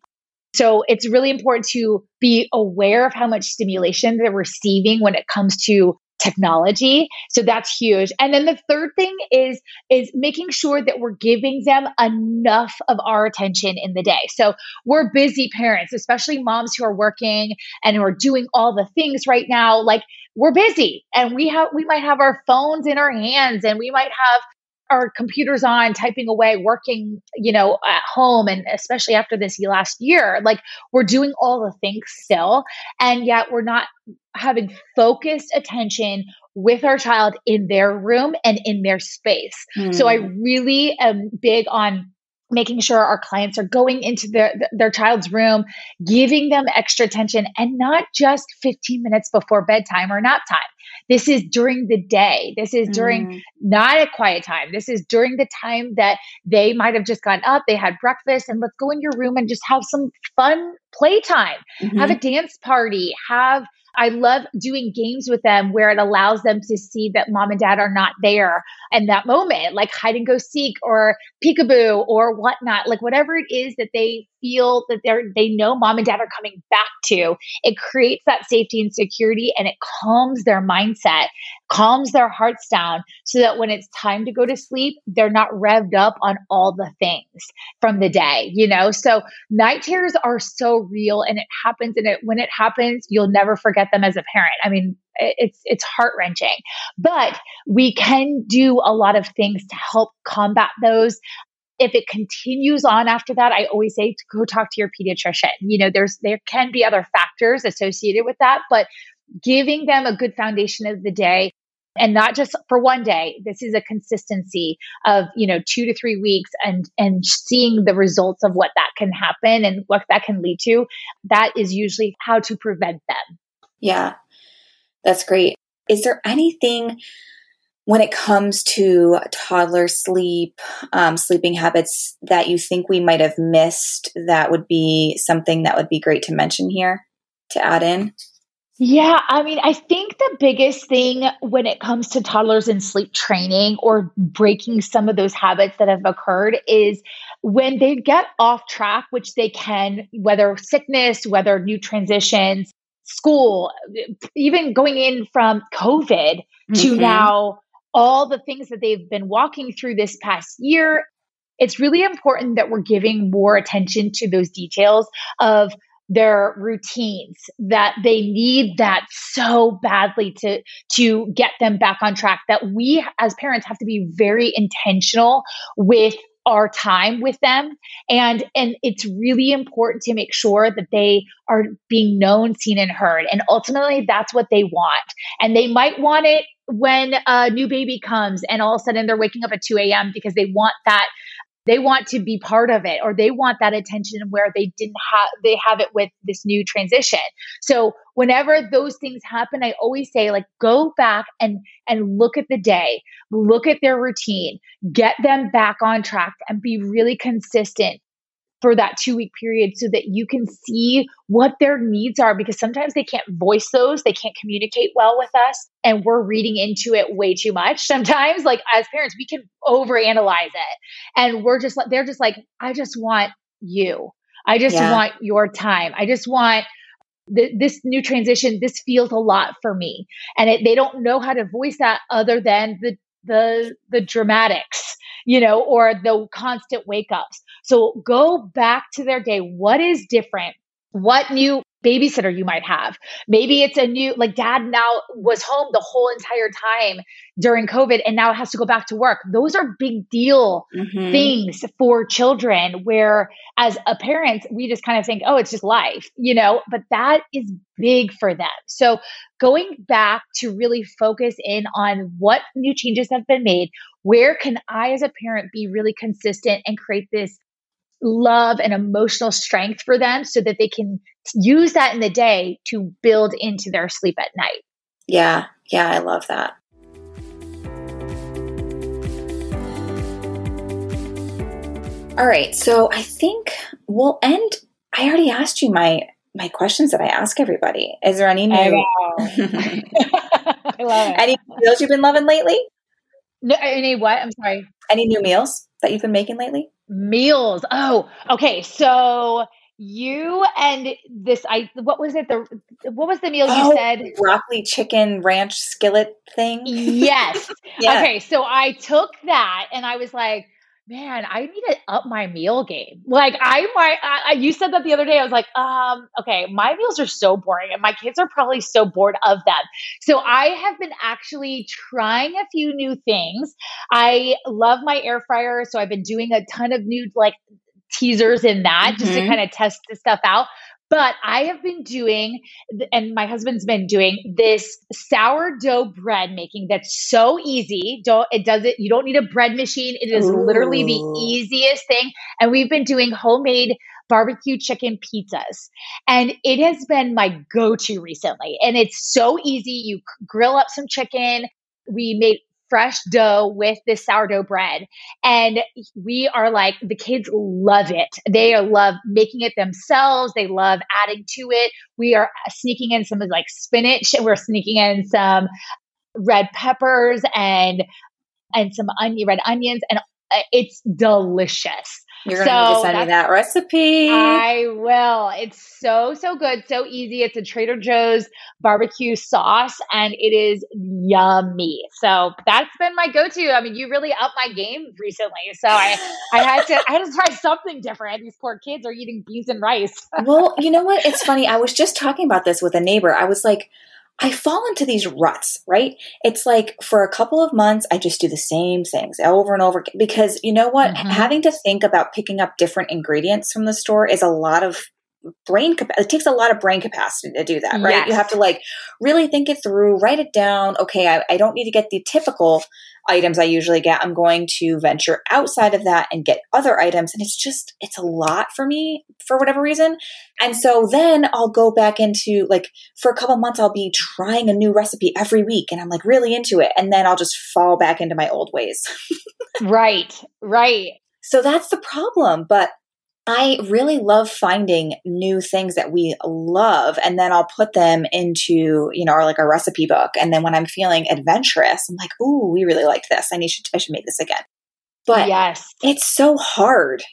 So it's really important to be aware of how much stimulation they're receiving when it comes to technology. So that's huge. And then the third thing is, is making sure that we're giving them enough of our attention in the day. So we're busy parents, especially moms who are working and who are doing all the things right now. Like we're busy and we have, we might have our phones in our hands and we might have our computers on, typing away, working, you know, at home. And especially after this last year, like we're doing all the things still, and yet we're not having focused attention with our child in their room and in their space. Mm. So I really am big on making sure our clients are going into their, their child's room, giving them extra attention, and not just fifteen minutes before bedtime or nap time. This is during the day. This is during mm. not a quiet time. This is during the time that they might have just gotten up, they had breakfast, and let's go in your room and just have some fun playtime. Mm-hmm. Have a dance party, have I love doing games with them where it allows them to see that mom and dad are not there in that moment, like hide and go seek or peekaboo or whatnot, like whatever it is that they feel that they're, they know mom and dad are coming back to. It creates that safety and security, and it calms their mindset, calms their hearts down so that when it's time to go to sleep, they're not revved up on all the things from the day, you know? So night terrors are so real, and it happens. And it, when it happens, you'll never forget them as a parent. I mean, it's, it's heart wrenching, but we can do a lot of things to help combat those. If it continues on after that, I always say to go talk to your pediatrician. You know, there's, there can be other factors associated with that, but giving them a good foundation of the day, and not just for one day, this is a consistency of, you know, two to three weeks and, and seeing the results of what that can happen and what that can lead to. That is usually how to prevent them. Yeah, that's great. Is there anything when it comes to toddler sleep, um, sleeping habits that you think we might have missed that would be something that would be great to mention here, to add in? Yeah. I mean, I think the biggest thing when it comes to toddlers and sleep training or breaking some of those habits that have occurred is when they get off track, which they can, whether sickness, whether new transitions, school, even going in from COVID mm-hmm. to now, all the things that they've been walking through this past year. It's really important that we're giving more attention to those details of their routines, that they need that so badly to, to get them back on track, that we as parents have to be very intentional with our time with them. And, and it's really important to make sure that they are being known, seen, and heard. And ultimately that's what they want. And they might want it when a new baby comes and all of a sudden they're waking up at two a.m. because they want that. They want to be part of it, or they want that attention where they didn't have, they have it with this new transition. So whenever those things happen, I always say, like, go back and, and look at the day, look at their routine, get them back on track, and be really consistent for that two week period so that you can see what their needs are, because sometimes they can't voice those. They can't communicate well with us, and we're reading into it way too much. Sometimes, like, as parents, we can overanalyze it, and we're just like, they're just like, I just want you. I just yeah. want your time. I just want th- this new transition. This feels a lot for me. And it, they don't know how to voice that other than the, the, the dramatics, you know, or the constant wake ups. So go back to their day. What is different? What new babysitter you might have? Maybe it's a new, like, dad now was home the whole entire time during COVID and now has to go back to work. Those are big deal mm-hmm. things for children, where as a parent, we just kind of think, oh, it's just life, you know, but that is big for them. So going back to really focus in on what new changes have been made, where can I as a parent be really consistent and create this love and emotional strength for them so that they can use that in the day to build into their sleep at night. Yeah. Yeah. I love that. All right. So I think we'll end. I already asked you my, my questions that I ask everybody. Is there any new, I I love it. Any meals you've been loving lately? No, any what? I'm sorry. Any new meals that you've been making lately? Meals. Oh, okay. So you and this, I, what was it? The, what was the meal oh, you said? Broccoli chicken ranch skillet thing. Yes. yeah. Okay. So I took that and I was like, man, I need to up my meal game. Like I, my, I, you said that the other day. I was like, um, okay, my meals are so boring and my kids are probably so bored of them. So I have been actually trying a few new things. I love my air fryer. So I've been doing a ton of new like teasers in that mm-hmm. just to kind of test this stuff out. But I have been doing, and my husband's been doing, this sourdough bread making that's so easy. Don't it does it? You don't need a bread machine. It is Ooh. Literally the easiest thing. And we've been doing homemade barbecue chicken pizzas, and it has been my go-to recently. And it's so easy. You grill up some chicken. We made fresh dough with this sourdough bread. And we are like, the kids love it. They love making it themselves. They love adding to it. We are sneaking in some like spinach, and we're sneaking in some red peppers and and some onion, red onions, and it's delicious. You're going to so be deciding that recipe. I will. It's so, so good. So easy. It's a Trader Joe's barbecue sauce, and it is yummy. So that's been my go-to. I mean, you really upped my game recently. So I, I had to, I had to try something different. These poor kids are eating beans and rice. Well, you know what? It's funny. I was just talking about this with a neighbor. I was like, I fall into these ruts, right? It's like for a couple of months, I just do the same things over and over again. Because you know what? Mm-hmm. Having to think about picking up different ingredients from the store is a lot of brain capacity. It takes a lot of brain capacity to do that, right? Yes. You have to like really think it through, write it down. Okay, I, I don't need to get the typical items I usually get. I'm going to venture outside of that and get other items. And it's just, it's a lot for me for whatever reason. And so then I'll go back into like, for a couple months, I'll be trying a new recipe every week. And I'm like really into it. And then I'll just fall back into my old ways. Right, right. So that's the problem. But I really love finding new things that we love, and then I'll put them into, you know, our, like our recipe book. And then when I'm feeling adventurous, I'm like, ooh, we really liked this. I need to, I should make this again. But yes, it's so hard.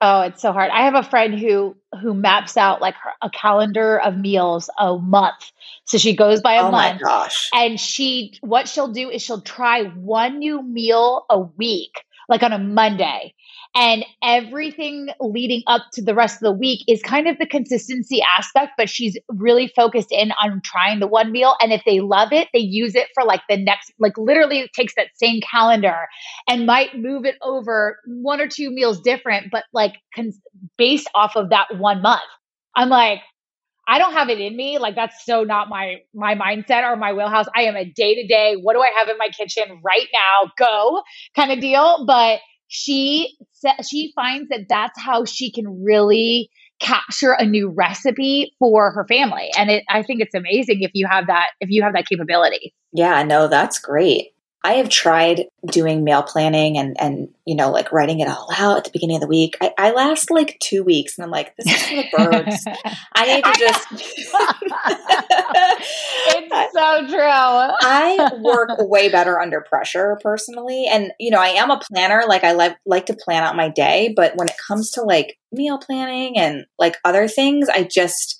Oh, it's so hard. I have a friend who, who maps out like her, a calendar of meals a month. So she goes by a oh month. Oh my gosh. And she, what she'll do is she'll try one new meal a week, like on a Monday. And everything leading up to the rest of the week is kind of the consistency aspect, but she's really focused in on trying the one meal. And if they love it, they use it for like the next, like literally takes that same calendar and might move it over one or two meals different, but like cons- based off of that one month. I'm like, I don't have it in me. Like that's so not my, my mindset or my wheelhouse. I am a day-to-day, what do I have in my kitchen right now? Go kind of deal. But She she finds that that's how she can really capture a new recipe for her family, and it, I think it's amazing if you have that if you have that capability. Yeah, no, that's great. I have tried doing meal planning and and you know like writing it all out at the beginning of the week. I, I last like two weeks, and I'm like, this is for the birds. I need to just. It's so true. I work way better under pressure personally, and you know I am a planner. Like I like like to plan out my day, but when it comes to like meal planning and like other things, I just.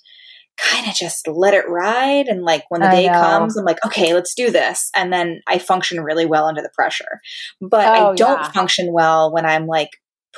kind of just let it ride. And like when the day comes, I'm like, okay, let's do this. And then I function really well under the pressure, but oh, I don't yeah. function well when I'm like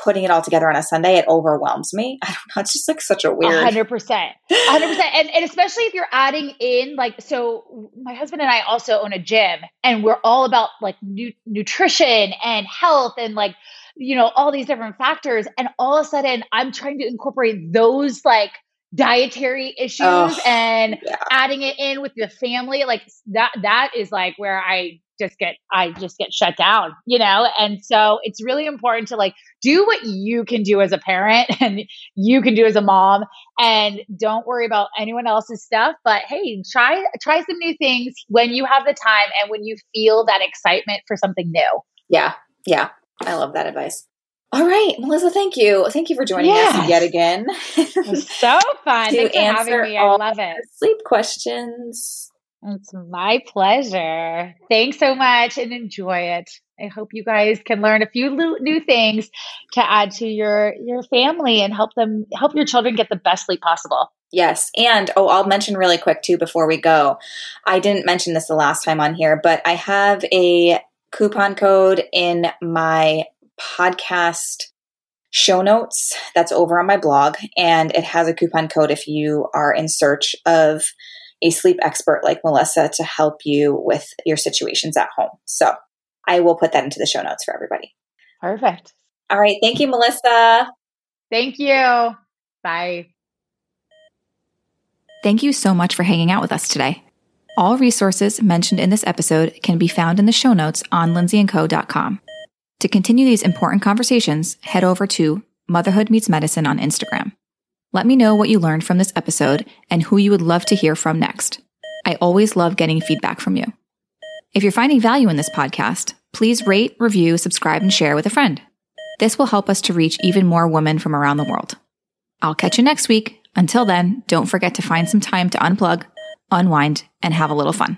putting it all together on a Sunday. It overwhelms me. I don't know. It's just like such a weird. one hundred percent one hundred percent And, and especially if you're adding in like, so my husband and I also own a gym, and we're all about like nu- nutrition and health and like, you know, all these different factors. And all of a sudden I'm trying to incorporate those like dietary issues oh, and yeah. adding it in with the family. Like that, that is like where I just get, I just get shut down, you know? And so it's really important to like do what you can do as a parent and you can do as a mom, and don't worry about anyone else's stuff, but hey, try, try some new things when you have the time and when you feel that excitement for something new. Yeah. Yeah. I love that advice. All right, Melissa, thank you. Thank you for joining yes. us yet again. It was so fun. Thanks for having me. I love it. Sleep questions. It's my pleasure. Thanks so much and enjoy it. I hope you guys can learn a few lo- new things to add to your, your family and help them help your children get the best sleep possible. Yes. And, oh, I'll mention really quick too, before we go, I didn't mention this the last time on here, but I have a coupon code in my podcast show notes that's over on my blog, and it has a coupon code if you are in search of a sleep expert like Melissa to help you with your situations at home. So I will put that into the show notes for everybody. Perfect. All right. Thank you, Melissa. Thank you. Bye. Thank you so much for hanging out with us today. All resources mentioned in this episode can be found in the show notes on lindsay and co dot com. To continue these important conversations, head over to Motherhood Meets Medicine on Instagram. Let me know what you learned from this episode and who you would love to hear from next. I always love getting feedback from you. If you're finding value in this podcast, please rate, review, subscribe, and share with a friend. This will help us to reach even more women from around the world. I'll catch you next week. Until then, don't forget to find some time to unplug, unwind, and have a little fun.